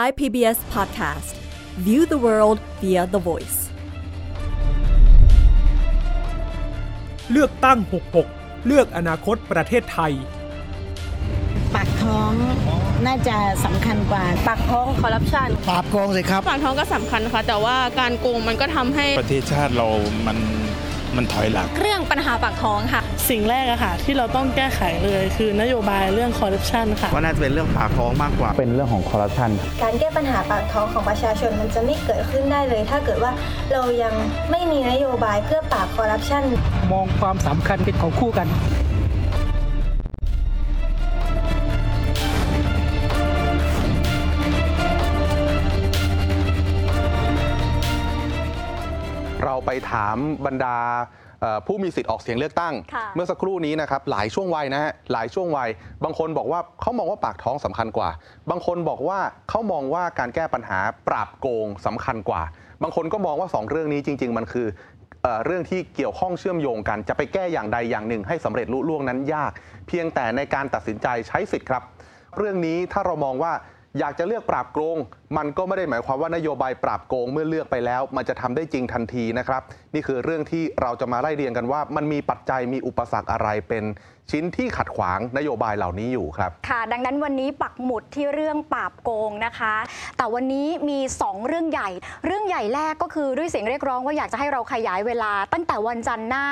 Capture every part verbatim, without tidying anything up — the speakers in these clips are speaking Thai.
Thai พี บี เอส Podcast View the world via the voice เลือกตั้งหกหกเลือกอนาคตประเทศไทยปากท้องน่าจะสำคัญกว่าปากท้องคอร์รัปชันปราบโกงสิครับปากท้องก็สำคัญค่ะแต่ว่าการโกงมันก็ทำให้ประเทศชาติเรามันมันถอยหลังเรื่องปัญหาปากท้องค่ะสิ่งแรกอะค่ะที่เราต้องแก้ไขเลยคือนโยบายเรื่องคอร์รัปชันค่ะว่าน่าจะเป็นเรื่องปากท้องมากกว่าเป็นเรื่องของคอร์รัปชันการแก้ปัญหาปากท้องของประชาชนมันจะไม่เกิดขึ้นได้เลยถ้าเกิดว่าเรายังไม่มีนโยบายเพื่อปราบคอร์รัปชันมองความสำคัญเป็นของคู่กันเราไปถามบรรดาผู้มีสิทธิ์ออกเสียงเลือกตั้งเมื่อสักครู่นี้นะครับหลายช่วงวัยนะฮะหลายช่วงวัยบางคนบอกว่าเขามองว่าปากท้องสำคัญกว่าบางคนบอกว่าเขามองว่าการแก้ปัญหาปราบโกงสำคัญกว่าบางคนก็มองว่าสองเรื่องนี้จริงๆมันคือเรื่องที่เกี่ยวข้องเชื่อมโยงกันจะไปแก้อย่างใดอย่างหนึ่งให้สำเร็จลุล่วงนั้นยากเพียงแต่ในการตัดสินใจใช้สิทธิ์ครับเรื่องนี้ถ้าเรามองว่าอยากจะเลือกปราบโกงมันก็ไม่ได้หมายความว่านโยบายปราบโกงเมื่อเลือกไปแล้วมันจะทำได้จริงทันทีนะครับนี่คือเรื่องที่เราจะมาไล่เรียงกันว่ามันมีปัจจัยมีอุปสรรคอะไรเป็นชิ้นที่ขัดขวางนโยบายเหล่านี้อยู่ครับค่ะดังนั้นวันนี้ปักหมุดที่เรื่องปราบโกงนะคะแต่วันนี้มีสองเรื่องใหญ่เรื่องใหญ่แรกก็คือด้วยเสียงเรียกร้องว่าอยากจะให้เราขยายเวลาตั้งแต่วันจันทร์หน้า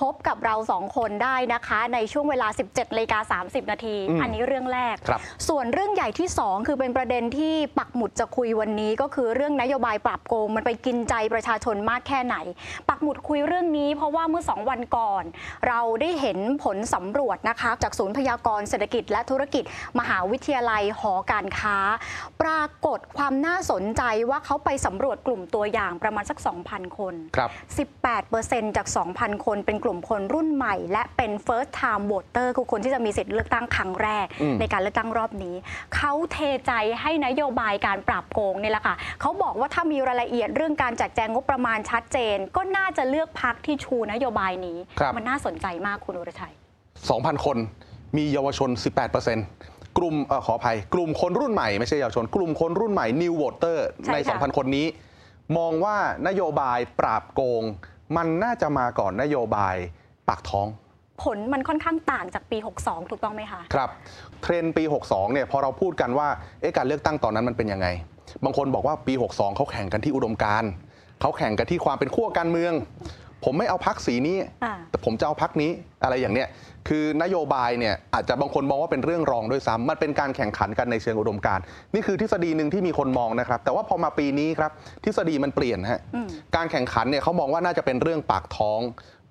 พบกับเราสองคนได้นะคะในช่วงเวลา สิบเจ็ดนาฬิกาสามสิบนาที อันนี้เรื่องแรกส่วนเรื่องใหญ่ที่สองคือเป็นประเด็นที่ปักหมุดจะคุยวันนี้ก็คือเรื่องนโยบายปราบโกงมันไปกินใจประชาชนมากแค่ไหนปักหมุดคุยเรื่องนี้เพราะว่าเมื่อสองวันก่อนเราได้เห็นผลสำรวจนะคะจากศูนย์พยากรณ์เศรษฐกิจและธุรกิจมหาวิทยาลัยหอการค้าปรากฏความน่าสนใจว่าเขาไปสำรวจกลุ่มตัวอย่างประมาณสัก สองพัน คนครับ สิบแปดเปอร์เซ็นต์ จาก สองพัน คนเป็นกลุ่มคนรุ่นใหม่และเป็น first time voter คือคนที่จะมีสิทธิ์เลือกตั้งครั้งแรกในการเลือกตั้งรอบนี้เขาเทใจให้นโยบายการปราบโกงนี่แหละค่ะเขาบอกว่าถ้ามีรายละเอียดเรื่องการจัดแจงงบประมาณชัดเจนก็น่าจะเลือกพรรคที่ชูนโยบายนี้มันน่าสนใจมากคุณอรชัย สองพัน คนมีเยาวชน สิบแปดเปอร์เซ็นต์ กลุ่มเอ่อขออภัยกลุ่มคนรุ่นใหม่ไม่ใช่เยาวชนกลุ่มคนรุ่นใหม่ New Voter ใน สองพัน คนนี้มองว่านโยบายปราบโกงมันน่าจะมาก่อนนโยบายปากท้องผลมันค่อนข้างต่างจากปีหกสองถูกต้องไหมคะครับเทรนด์ปีหกสองเนี่ยพอเราพูดกันว่าเอ๊ะการเลือกตั้งตอนนั้นมันเป็นยังไงบางคนบอกว่าปีหกสองเขาแข่งกันที่อุดมการณ์เขาแข่งกันที่ความเป็นขั้วการเมืองผมไม่เอาพรรคสีนี้แต่ผมจะเอาพรรคนี้อะไรอย่างเนี้ยคือนโยบายเนี่ยอาจจะบางคนมองว่าเป็นเรื่องรองด้วยซ้ำมันเป็นการแข่งขันกันในเชิงอุดมการณ์นี่คือทฤษฎีหนึ่งที่มีคนมองนะครับแต่ว่าพอมาปีนี้ครับทฤษฎีมันเปลี่ยนฮะการแข่งขันเนี่ยเขามองว่าน่าจะเป็นเรื่องปากท้อง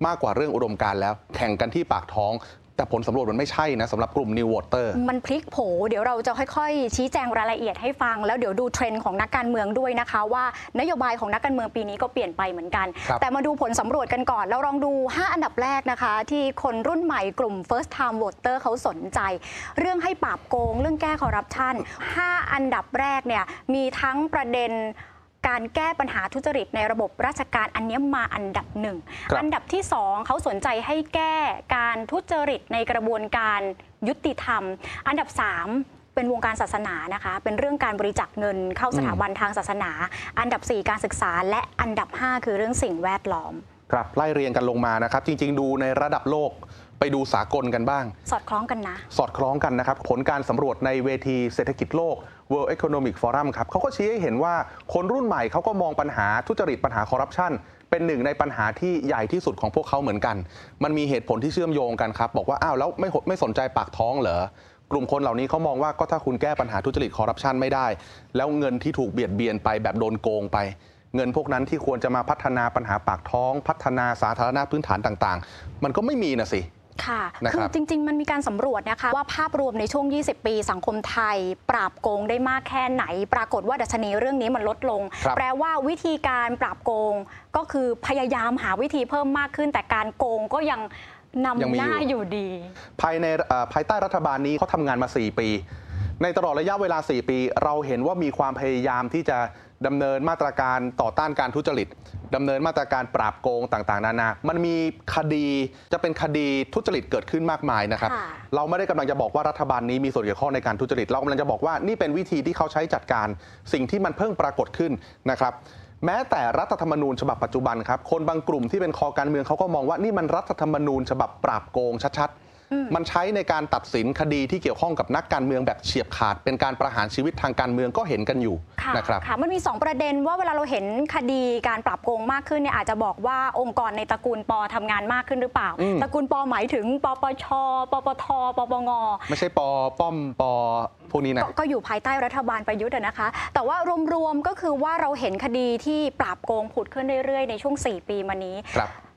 มากกว่าเรื่องอุดมการณ์แล้วแข่งกันที่ปากท้องแต่ผลสำรวจมันไม่ใช่นะสำหรับกลุ่ม New Voter มันพลิกโผเดี๋ยวเราจะค่อยๆชี้แจงรายละเอียดให้ฟังแล้วเดี๋ยวดูเทรนด์ของนักการเมืองด้วยนะคะว่านโยบายของนักการเมืองปีนี้ก็เปลี่ยนไปเหมือนกันแต่มาดูผลสำรวจกันก่อนแล้วลองดูห้าอันดับแรกนะคะที่คนรุ่นใหม่กลุ่ม First Time Voter เขาสนใจเรื่องให้ปราบโกงเรื่องแก้คอร์รัปชันห้าอันดับแรกเนี่ยมีทั้งประเด็นการแก้ปัญหาทุจริตในระบบราชการอันนี้มาอันดับหนึ่งอันดับที่สองเขาสนใจให้แก้การทุจริตในกระบวนการยุติธรรมอันดับสามเป็นวงการศาสนานะคะเป็นเรื่องการบริจาคเงินเข้าสถาบันทางศาสนาอันดับสี่การศึกษาและอันดับห้าคือเรื่องสิ่งแวดล้อมครับไล่เรียงกันลงมานะครับจริงๆดูในระดับโลกไปดูสากลกันบ้างสอดคล้องกันนะสอดคล้องกันนะครับผลการสำรวจในเวทีเศรษฐกิจโลก World Economic Forum ครับเขาก็ชี้ให้เห็นว่าคนรุ่นใหม่เขาก็มองปัญหาทุจริตปัญหาคอร์รัปชันเป็นหนึ่งในปัญหาที่ใหญ่ที่สุดของพวกเขาเหมือนกันมันมีเหตุผลที่เชื่อมโยงกันครับบอกว่าอ้าวแล้วไม่ไม่สนใจปากท้องเหรอกลุ่มคนเหล่านี้เขามองว่าก็ถ้าคุณแก้ปัญหาทุจริตคอร์รัปชันไม่ได้แล้วเงินที่ถูกเบียดเบียนไปแบบโดนโกงไปเงินพวกนั้นที่ควรจะมาพัฒนาปัญหาปากท้องพัฒนาสาธารณพื้นฐานต่างๆมันก็ไม่มีนะสิค่ะคือจริงๆมันมีการสำรวจนะคะว่าภาพรวมในช่วงยี่สิบปีสังคมไทยปราบโกงได้มากแค่ไหนปรากฏว่าดัชนีเรื่องนี้มันลดลงแปลว่าวิธีการปราบโกงก็คือพยายามหาวิธีเพิ่มมากขึ้นแต่การโกงก็ยังนำหน้าอยู่ดีภายในภายใต้รัฐบาลนี้เขาทำงานมาสี่ปี ในตลอดระยะเวลาสี่ปีเราเห็นว่ามีความพยายามที่จะดำเนินมาตรการต่อต้านการทุจริตดำเนินมาตรการปราบโกงต่างๆนานามันมีคดีจะเป็นคดีทุจริตเกิดขึ้นมากมายนะครับเราไม่ได้กำลังจะบอกว่ารัฐบาลนี้มีส่วนเกี่ยวข้องในการทุจริตเรากำลังจะบอกว่านี่เป็นวิธีที่เขาใช้จัดการสิ่งที่มันเพิ่งปรากฏขึ้นนะครับแม้แต่รัฐธรรมนูญฉบับปัจจุบันครับคนบางกลุ่มที่เป็นคอการเมืองเขาก็มองว่านี่มันรัฐธรรมนูญฉบับปราบโกงชัดๆมันใช้ในการตัดสินคดีที่เกี่ยวข้องกับนักการเมืองแบบเฉียบขาดเป็นการประหารชีวิตทางการเมืองก็เห็นกันอยู่นะครับมันมีสองประเด็นว่าเวลาเราเห็นคดีการปราบโกงมากขึ้นเนี่ยอาจจะบอกว่าองค์กรในตระกูลป.ทำงานมากขึ้นหรือเปล่าตระกูลป.หมายถึงปปช.ปปท.ปปง.ไม่ใช่ป.ป้อมป.พวกนี้นะก็อยู่ภายใต้รัฐบาลประยุทธ์นะคะแต่ว่ารวมๆก็คือว่าเราเห็นคดีที่ปราบโกงผุดขึ้นเรื่อยๆในช่วงสี่ปีมานี้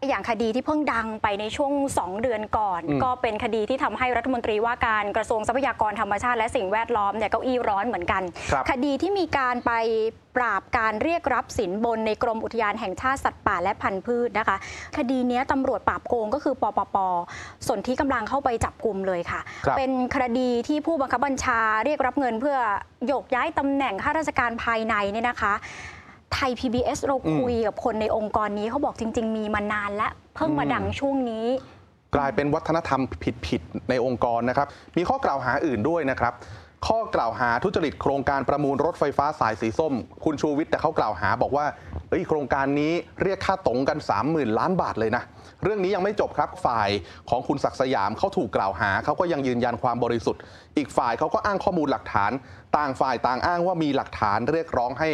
อย่างคดีที่เพิ่งดังไปในช่วงสองเดือนก่อนก็เป็นคดีที่ทำให้รัฐมนตรีว่าการกระทรวงทรัพยากรธรรมชาติและสิ่งแวดล้อมเนี่ยเก้าอี้ร้อนเหมือนกันคดีที่มีการไปปราบการเรียกรับสินบนในกรมอุทยานแห่งชาติสัตว์ป่าและพันธุ์พืชนะคะคดีนี้ตำรวจปราบโกงก็คือปปป.ส่วนที่กำลังเข้าไปจับกลุ่มเลยค่ะเป็นคดีที่ผู้บังคับบัญชาเรียกรับเงินเพื่อโยกย้ายตำแหน่งข้าราชการภายในเนี่ยนะคะไทย พี บี เอส เราคุยกับคนในองค์กรนี้เขาบอกจริงๆมีมานานและเพิ่งมาดังช่วงนี้กลายเป็นวัฒนธรรมผิดๆในองค์กรนะครับมีข้อกล่าวหาอื่นด้วยนะครับข้อกล่าวหาทุจริตโครงการประมูลรถไฟฟ้าสายสีส้มคุณชูวิทย์แต่เขากล่าวหาบอกว่าเฮ้ยโครงการนี้เรียกค่าตรงกัน สามหมื่น ล้านบาทเลยนะเรื่องนี้ยังไม่จบครับฝ่ายของคุณศักดิ์สยามเขาถูกกล่าวหาเขาก็ยังยืนยันความบริสุทธิ์อีกฝ่ายเขาก็อ้างข้อมูลหลักฐานต่างฝ่ายต่างอ้างว่ามีหลักฐานเรียกร้องให้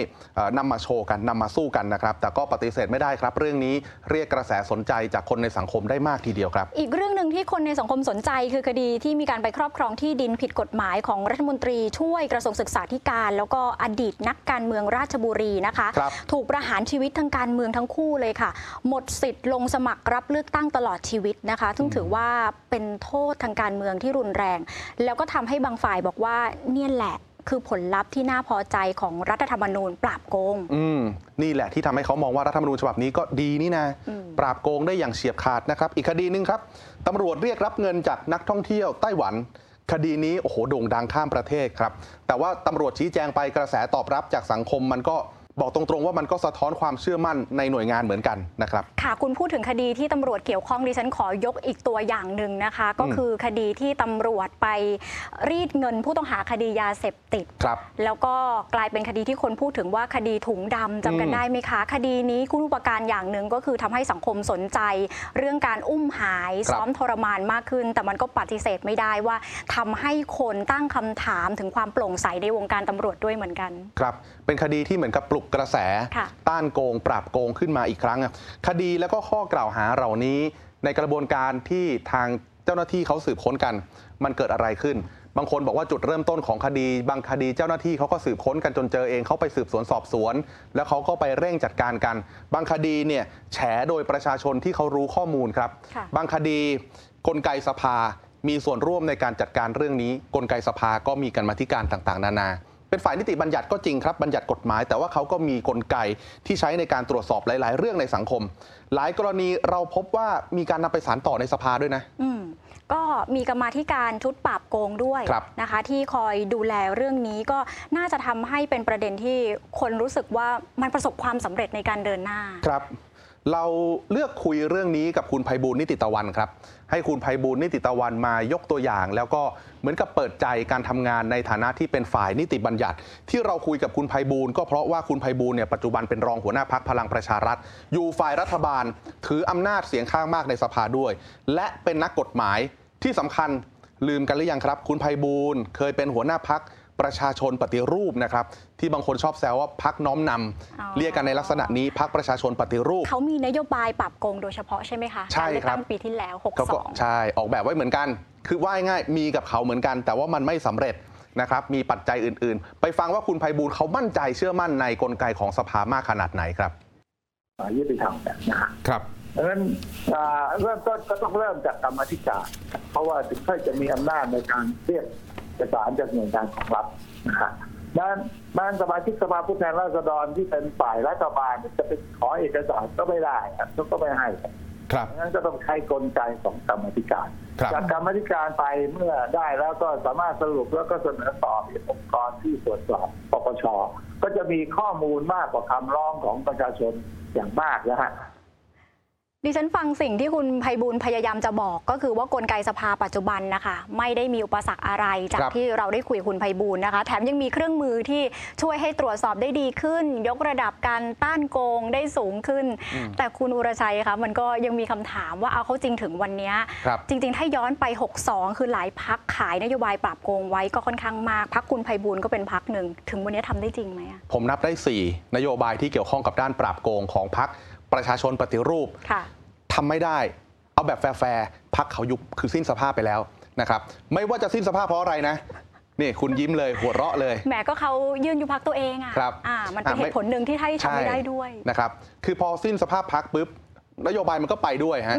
นำมาโชว์กันนำมาสู้กันนะครับแต่ก็ปฏิเสธไม่ได้ครับเรื่องนี้เรียกกระแสสนใจจากคนในสังคมได้มากทีเดียวครับอีกเรื่องหนึ่งที่คนในสังคมสนใจคือคดีที่มีการไปครอบครองที่ดินผิดกฎหมายของรัฐมนตรีช่วยกระทรวงศึกษาธิการแล้วก็อดีตนักการเมืองราชบุรีนะคะถูกประหารชีวิตทางการเมืองทั้งคู่เลยค่ะหมดสิทธิ์ลงสมัครรับเลือกตั้งตลอดชีวิตนะคะซึ่งถือว่าเป็นโทษทางการเมืองที่รุนแรงแล้วก็ทำให้บางฝ่ายบอกว่าเนี่ยแหละคือผลลัพธ์ที่น่าพอใจของรัฐธรรมนูญปราบโกงอืมนี่แหละที่ทำให้เขามองว่ารัฐธรรมนูญฉบับนี้ก็ดีนี่นะปราบโกงได้อย่างเฉียบขาดนะครับอีกคดีหนึ่งครับตำรวจเรียกรับเงินจากนักท่องเที่ยวไต้หวันคดีนี้โอ้โหโด่งดังข้ามประเทศครับแต่ว่าตำรวจชี้แจงไปกระแสตอบรับจากสังคมมันก็บอกตรงๆว่ามันก็สะท้อนความเชื่อมั่นในหน่วยงานเหมือนกันนะครับค่ะคุณพูดถึงคดีที่ตำรวจเกี่ยวข้องดิฉันขอยกอีกตัวอย่างหนึ่งนะคะก็คือคดีที่ตำรวจไปรีดเงินผู้ต้องหาคดียาเสพติดครับแล้วก็กลายเป็นคดีที่คนพูดถึงว่าคดีถุงดำจำกันได้ไหมคะคดีนี้คุณูปการอย่างหนึ่งก็คือทำให้สังคมสนใจเรื่องการอุ้มหายซ้อมทรมานมากขึ้นแต่มันก็ปฏิเสธไม่ได้ว่าทำให้คนตั้งคำถามถึงความโปร่งใสในวงการตำรวจด้วยเหมือนกันครับเป็นคดีที่เหมือนกับปลุกกระแสต้านโกงปราบโกงขึ้นมาอีกครั้งคดีแล้วก็ข้อกล่าวหาเหล่านี้ในกระบวนการที่ทางเจ้าหน้าที่เขาสืบค้นกันมันเกิดอะไรขึ้นบางคนบอกว่าจุดเริ่มต้นของคดีบางคดีเจ้าหน้าที่เขาก็สืบค้นกันจนเจอเองเขาไปสืบสวนสอบสวนแล้วเขาก็ไปเร่งจัดการกันบางคดีเนี่ยแฉโดยประชาชนที่เขารู้ข้อมูลครับบางคดีกลไกสภามีส่วนร่วมในการจัดการเรื่องนี้กลไกสภาก็มีกันมาที่การต่างๆนานาเป็นฝ่ายนิติบัญญัติก็จริงครับบัญญัติกฎหมายแต่ว่าเขาก็มีกลไกที่ใช้ในการตรวจสอบหลายๆเรื่องในสังคมหลายกรณีเราพบว่ามีการนำไปสารต่อในสภาด้วยนะอืมก็มีกรรมาธิการชุดปราบโกงด้วยนะคะที่คอยดูแลเรื่องนี้ก็น่าจะทำให้เป็นประเด็นที่คนรู้สึกว่ามันประสบความสำเร็จในการเดินหน้าครับเราเลือกคุยเรื่องนี้กับคุณไพบูลย์นิติตะวันครับให้คุณไพบูลย์นิติตะวันมายกตัวอย่างแล้วก็เหมือนกับเปิดใจการทำงานในฐานะที่เป็นฝ่ายนิติบัญญัติที่เราคุยกับคุณไพบูลย์ก็เพราะว่าคุณไพบูลย์เนี่ยปัจจุบันเป็นรองหัวหน้าพรรคพลังประชารัฐอยู่ฝ่ายรัฐบาลถืออำนาจเสียงข้างมากในสภาด้วยและเป็นนักกฎหมายที่สำคัญลืมกันหรือยังครับคุณไพบูลย์เคยเป็นหัวหน้าพรรคประชาชนปฏิรูปนะครับที่บางคนชอบแซวว่าพรรคน้อมนำเรียกกันในลักษณะนี้พรรคประชาชนปฏิรูปเขามีนโยบายปราบโกงโดยเฉพาะใช่ไหมคะใช่ครับปีที่แล้วหกสิบสองใช่ออกแบบไว้เหมือนกันคือว่าง่ายมีกับเขาเหมือนกันแต่ว่ามันไม่สำเร็จนะครับมีปัจจัยอื่นๆไปฟังว่าคุณไพบูลย์เขามั่นใจเชื่อมั่นในกลไกของสภามากขนาดไหนครับยุติธรรมนะครับเพราะฉะนั้นเริ่มต้นก็ต้องเริ่มจากกรรมธิการเพราะว่าถึงค่อยจะมีอำนาจในการเรียกเอกสารจากหน่วยงานของรัฐนะครับด้านด้านสมาชิกสภาผู้แทนราษฎรที่เป็นฝ่ายรัฐบาลจะไปขอเอกสารก็ไม่ได้ก็ไม่ให้ งั้นก็ต้องใช้กลไกของกรรมธิการจากกรรมธิการไปเมื่อได้แล้วก็สามารถสรุปแล้วก็เสนอต่อไปองค์กรที่ตรวจสอบปปช.ก็จะมีข้อมูลมากกว่าคำร้องของประชาชนอย่างมากนะฮะดิฉันฟังสิ่งที่คุณไพบูลย์พยายามจะบอกก็คือว่ากลไกสภาปัจจุบันนะคะไม่ได้มีอุปสรรคอะไรจากที่เราได้คุยคุณไพบูลย์นะคะแถมยังมีเครื่องมือที่ช่วยให้ตรวจสอบได้ดีขึ้นยกระดับการต้านโกงได้สูงขึ้นแต่คุณอุรชัยคะมันก็ยังมีคำถามว่าเอาเข้าจริงถึงวันนี้จริงๆถ้าย้อนไปหกสองคือหลายพรรคขายนโยบายปราบโกงไว้ก็ค่อนข้างมากพรรคคุณไพบูลย์ก็เป็นพรรคหนึ่งถึงวันนี้ทำได้จริงไหมผมนับได้สี่นโยบายที่เกี่ยวข้องกับด้านปราบโกงของพรรคประชาชนปฏิรูปทำไม่ได้เอาแบบแฟร์ๆพรรคเขายุบคือสิ้นสภาพไปแล้วนะครับไม่ว่าจะสิ้นสภาพเพราะอะไรนะนี่คุณยิ้มเลยหัวเราะเลยแหมก็เขายื่นยุบพรรคตัวเองอ่ะครับมันเป็นเหตุผลหนึ่งที่ให้ทำไม่ได้ด้วยนะครับคือพอสิ้นสภาพพรรคปุ๊บนโยบายมันก็ไปด้วยฮะ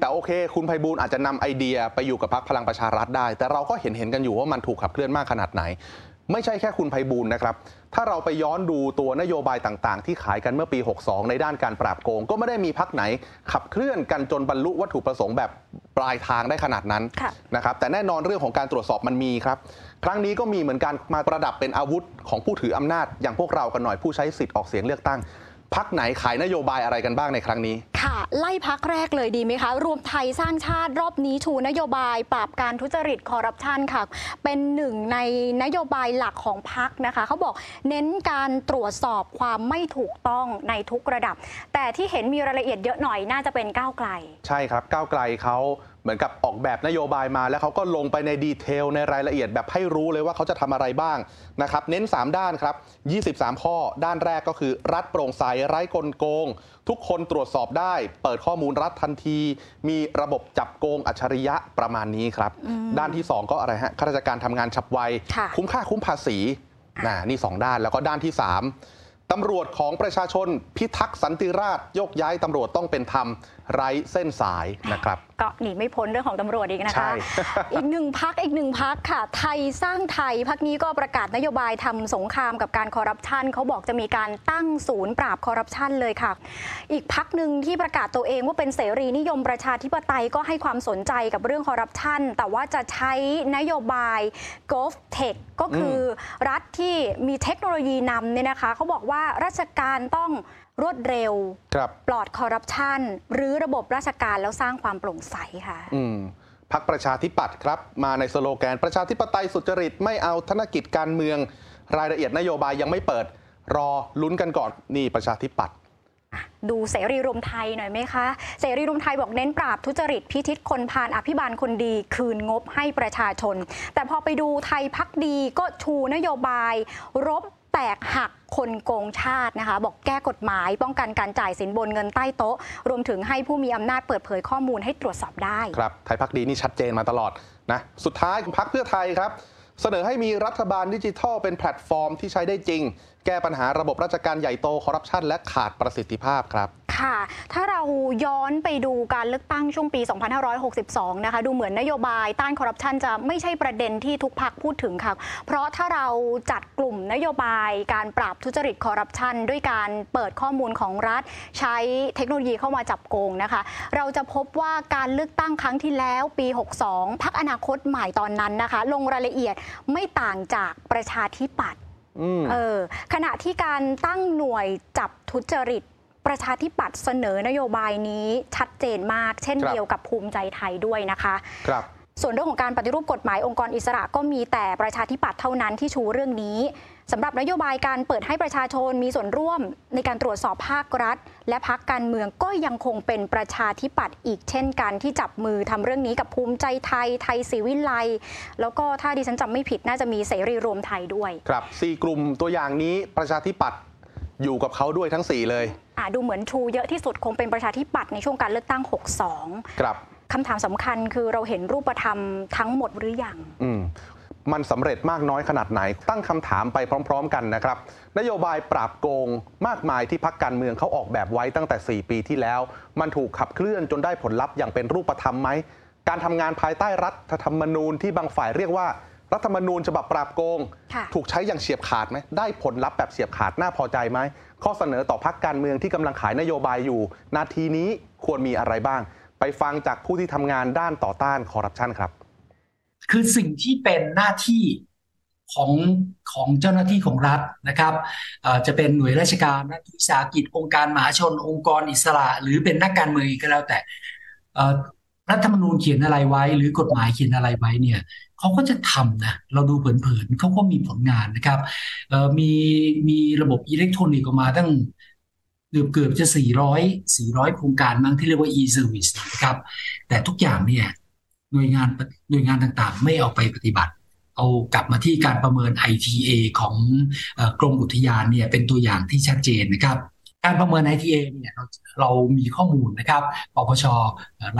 แต่โอเคคุณไพบูลย์อาจจะนำไอเดียไปอยู่กับพรรคพลังประชารัฐได้แต่เราก็เห็นเห็นกันอยู่ว่ามันถูกขับเคลื่อนมากขนาดไหนไม่ใช่แค่คุณไพบูลย์นะครับถ้าเราไปย้อนดูตัวนโยบายต่างๆที่ขายกันเมื่อปีหกสองในด้านการปราบโกงก็ไม่ได้มีพรรคไหนขับเคลื่อนกันจนบรรลุวัตถุประสงค์แบบปลายทางได้ขนาดนั้นนะครับแต่แน่นอนเรื่องของการตรวจสอบมันมีครับครั้งนี้ก็มีเหมือนกันมาประดับเป็นอาวุธของผู้ถืออำนาจอย่างพวกเรากันหน่อยผู้ใช้สิทธิ์ออกเสียงเลือกตั้งพรรคไหนขายนโยบายอะไรกันบ้างในครั้งนี้ค่ะไล่พรรคแรกเลยดีไหมคะรวมไทยสร้างชาติรอบนี้ชูนโยบายปราบการทุจริตคอร์รัปชันค่ะเป็นหนึ่งในนโยบายหลักของพรรคนะคะเขาบอกเน้นการตรวจสอบความไม่ถูกต้องในทุกระดับแต่ที่เห็นมีรายละเอียดเยอะหน่อยน่าจะเป็นก้าวไกลใช่ครับก้าวไกลเขาเหมือนกับออกแบบนโยบายมาแล้วเขาก็ลงไปในดีเทลในรายละเอียดแบบให้รู้เลยว่าเขาจะทำอะไรบ้างนะครับเน้นสามด้านครับยี่สิบสามข้อด้านแรกก็คือรัฐโปร่งใสไร้กลโกงทุกคนตรวจสอบได้เปิดข้อมูลรัฐทันทีมีระบบจับโกงอัจฉริยะประมาณนี้ครับด้านที่สองก็อะไรฮะข้าราชการทำงานฉับไวคุ้มค่าคุ้มภาษีน่ะนี่สองด้านแล้วก็ด้านที่สามตำรวจของประชาชนพิทักษ์สันติราษฎร์ยกย้ายตำรวจต้องเป็นธรรมไร้เส้นสายนะครับก็หนีไม่พ้นเรื่องของตำรวจอีกนะคะอีกหนึ่งพรรคอีกหนึ่งพรรคค่ะไทยสร้างไทยพรรคนี้ก็ประกาศนโยบายทำสงครามกับการคอร์รัปชันเขาบอกจะมีการตั้งศูนย์ปราบคอร์รัปชันเลยค่ะอีกพรรคหนึ่งที่ประกาศตัวเองว่าเป็นเสรีนิยมประชาธิปไตยก็ให้ความสนใจกับเรื่องคอร์รัปชันแต่ว่าจะใช้นโยบาย GovTech ก็คือรัฐที่มีเทคโนโลยีนำเนี่ยนะคะเขาบอกว่าราชการต้องรวดเร็วปลอดคอร์รัปชันหรือระบบราชการแล้วสร้างความโปร่งใสค่ะพรรคประชาธิปัตย์ครับมาในสโลแกนประชาธิปไตยสุจริตไม่เอาธนกิจการเมืองรายละเอียดนโยบายยังไม่เปิดรอลุ้นกันก่อนนี่ประชาธิปัตย์ดูเสรีรวมไทยหน่อยไหมคะเสรีรวมไทยบอกเน้นปราบทุจริตพิชิตคนพาลอภิบาลคนดีคืนงบให้ประชาชนแต่พอไปดูไทยพักดีก็ชูนโยบายรบแตกหักคนโกงชาตินะคะบอกแก้กฎหมายป้องกันการจ่ายสินบนเงินใต้โต๊ะรวมถึงให้ผู้มีอำนาจเปิดเผยข้อมูลให้ตรวจสอบได้ครับไทยพักดีนี่ชัดเจนมาตลอดนะสุดท้ายพรรคเพื่อไทยครับเสนอให้มีรัฐบาลดิจิทัลเป็นแพลตฟอร์มที่ใช้ได้จริงแก้ปัญหาระบบราชการใหญ่โตคอร์รัปชันและขาดประสิทธิภาพครับค่ะถ้าเราย้อนไปดูการเลือกตั้งช่วงปีสองพันห้าร้อยหกสิบสองนะคะดูเหมือนนโยบายต้านคอร์รัปชันจะไม่ใช่ประเด็นที่ทุกพรรคพูดถึงค่ะเพราะถ้าเราจัดกลุ่มนโยบายการปราบทุจริตคอร์รัปชันด้วยการเปิดข้อมูลของรัฐใช้เทคโนโลยีเข้ามาจับโกงนะคะเราจะพบว่าการเลือกตั้งครั้งที่แล้วปีหกสองพรรคอนาคตใหม่ตอนนั้นนะคะลงรายละเอียดไม่ต่างจากประชาธิปัตย์เออขณะที่การตั้งหน่วยจับทุจริตประชาธิปัตย์เสนอนโยบายนี้ชัดเจนมากเช่นเดียวกับภูมิใจไทยด้วยนะคะครับส่วนเรื่องของการปฏิรูปกฎหมายองค์กรอิสระก็มีแต่ประชาธิปัตย์เท่านั้นที่ชูเรื่องนี้สำหรับนโยบายการเปิดให้ประชาชนมีส่วนร่วมในการตรวจสอบภาครัฐและพรรคการเมืองก็ยังคงเป็นประชาธิปัตย์อีกเช่นกันที่จับมือทำเรื่องนี้กับภูมิใจไทยไทยศรีวิไลแล้วก็ถ้าดิฉันจำไม่ผิดน่าจะมีเสรีรวมไทยด้วยครับสี่กลุ่มตัวอย่างนี้ประชาธิปัตย์อยู่กับเขาด้วยทั้งสี่เลยดูเหมือนชูเยอะที่สุดคงเป็นประชาธิปัตย์ในช่วงการเลือกตั้งหกสองครับคำถามสำคัญคือเราเห็นรูปธรรมทั้งหมดหรือยัง อืม มันสำเร็จมากน้อยขนาดไหนตั้งคำถามไปพร้อมๆกันนะครับนโยบายปราบโกงมากมายที่พรรคการเมืองเขาออกแบบไว้ตั้งแต่สี่ปีที่แล้วมันถูกขับเคลื่อนจนได้ผลลัพธ์อย่างเป็นรูปธรรมไหมการทำงานภายใต้รัฐธรรมนูญที่บางฝ่ายเรียกว่า รัฐธรรมนูญฉบับปราบโกงถูกใช้อย่างเฉียบขาดไหมได้ผลลัพธ์แบบเฉียบขาดน่าพอใจไหมข้อเสนอต่อพรรคการเมืองที่กำลังขายนโยบายอยู่นาทีนี้ควรมีอะไรบ้างไปฟังจากผู้ที่ทำงานด้านต่อต้านคอร์รัปชันครับคือสิ่งที่เป็นหน้าที่ของของเจ้าหน้าที่ของรัฐนะครับจะเป็นหน่วยราชการรัฐวิสาหกิจองค์การมหาชนองค์กรอิสระหรือเป็นนักการเมืองก็แล้วแต่รัฐธรรมนูญเขียนอะไรไว้หรือกฎหมายเขียนอะไรไว้เนี่ยเขาก็จะทำนะเราดูเผินๆเขาก็มีผลงานนะครับมีมีระบบอิเล็กทรอนิกส์ออกมาตั้งเกือบเกือบจะสี่ร้อยโครงการมั้งที่เรียกว่า e-service นะครับแต่ทุกอย่างเนี่ยหน่วยงานหน่วยงานต่างๆไม่เอาไปปฏิบัติเอากลับมาที่การประเมิน ไอ ที เอ ของกรมอุทยานเนี่ยเป็นตัวอย่างที่ชัดเจนนะครับการประเมิน ไอ ที เอ เนี่ยเราเรามีข้อมูลนะครับปปช.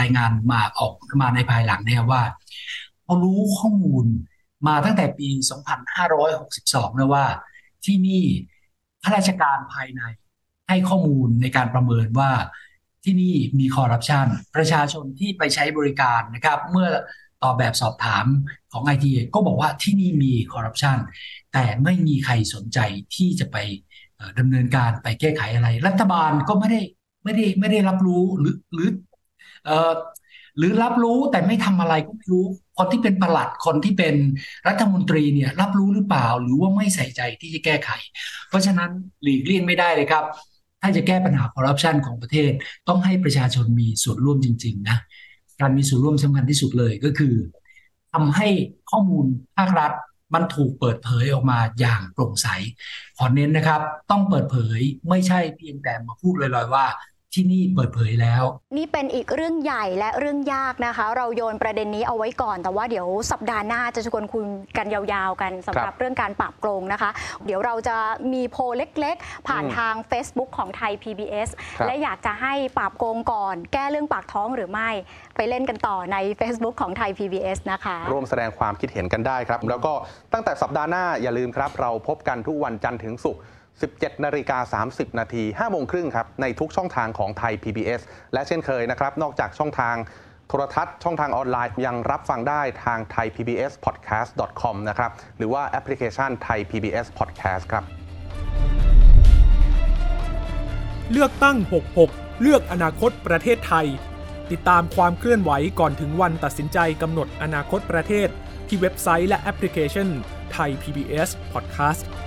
รายงานมาออกมาในภายหลังเนี่ยว่าเขารู้ข้อมูลมาตั้งแต่ปีสองพันห้าร้อยหกสิบสองนะว่าที่นี่ข้าราชการภายในให้ข้อมูลในการประเมินว่าที่นี่มีคอร์รัปชันประชาชนที่ไปใช้บริการนะครับเมื่อตอบแบบสอบถามของ ไอ ที เอ ก็บอกว่าที่นี่มีคอร์รัปชันแต่ไม่มีใครสนใจที่จะไปดำเนินการไปแก้ไขอะไรรัฐบาลก็ไม่ได้ไม่ได้ไม่ได้รับรู้หรือหรือเอ่อหรือรับรู้แต่ไม่ทำอะไรก็ไม่รู้คนที่เป็นปลัดคนที่เป็นรัฐมนตรีเนี่ยรับรู้หรือเปล่าหรือว่าไม่ใส่ใจที่จะแก้ไขเพราะฉะนั้นหลีกเลี่ยงไม่ได้เลยครับถ้าจะแก้ปัญหาคอร์รัปชันของประเทศต้องให้ประชาชนมีส่วนร่วมจริงๆนะการมีส่วนร่วมสำคัญที่สุดเลยก็คือทำให้ข้อมูลภาครัฐมันถูกเปิดเผยออกมาอย่างโปร่งใสขอเน้นนะครับต้องเปิดเผยไม่ใช่เพียงแต่มาพูดลอยๆว่าที่นี่เปิดเผยแล้วนี่เป็นอีกเรื่องใหญ่และเรื่องยากนะคะเราโยนประเด็นนี้เอาไว้ก่อนแต่ว่าเดี๋ยวสัปดาห์หน้าจะชวนคุยกันยาวๆกันสำหรับเรื่องการปราบโกงนะคะเดี๋ยวเราจะมีโพลเล็กๆผ่านทาง Facebook ของไทย พี บี เอส และอยากจะให้ปราบโกงก่อนแก้เรื่องปากท้องหรือไม่ไปเล่นกันต่อใน Facebook ของไทย พี บี เอส นะคะร่วมแสดงความคิดเห็นกันได้ครับแล้วก็ตั้งแต่สัปดาห์หน้าอย่าลืมครับเราพบกันทุกวันจันทร์ถึงศุกร์สิบเจ็ดนาฬิกาสามสิบนาที ห้าโมงครึ่งครับในทุกช่องทางของไทย พี บี เอส และเช่นเคยนะครับนอกจากช่องทางโทรทัศน์ช่องทางออนไลน์ยังรับฟังได้ทาง ไทยพีบีเอสพอดแคสต์ดอทคอม นะครับหรือว่าแอปพลิเคชัน Thai พี บี เอส Podcast ครับเลือกตั้งหกหกเลือกอนาคตประเทศไทยติดตามความเคลื่อนไหวก่อนถึงวันตัดสินใจกำหนดอนาคตประเทศที่เว็บไซต์และแอปพลิเคชัน Thai พี บี เอส Podcast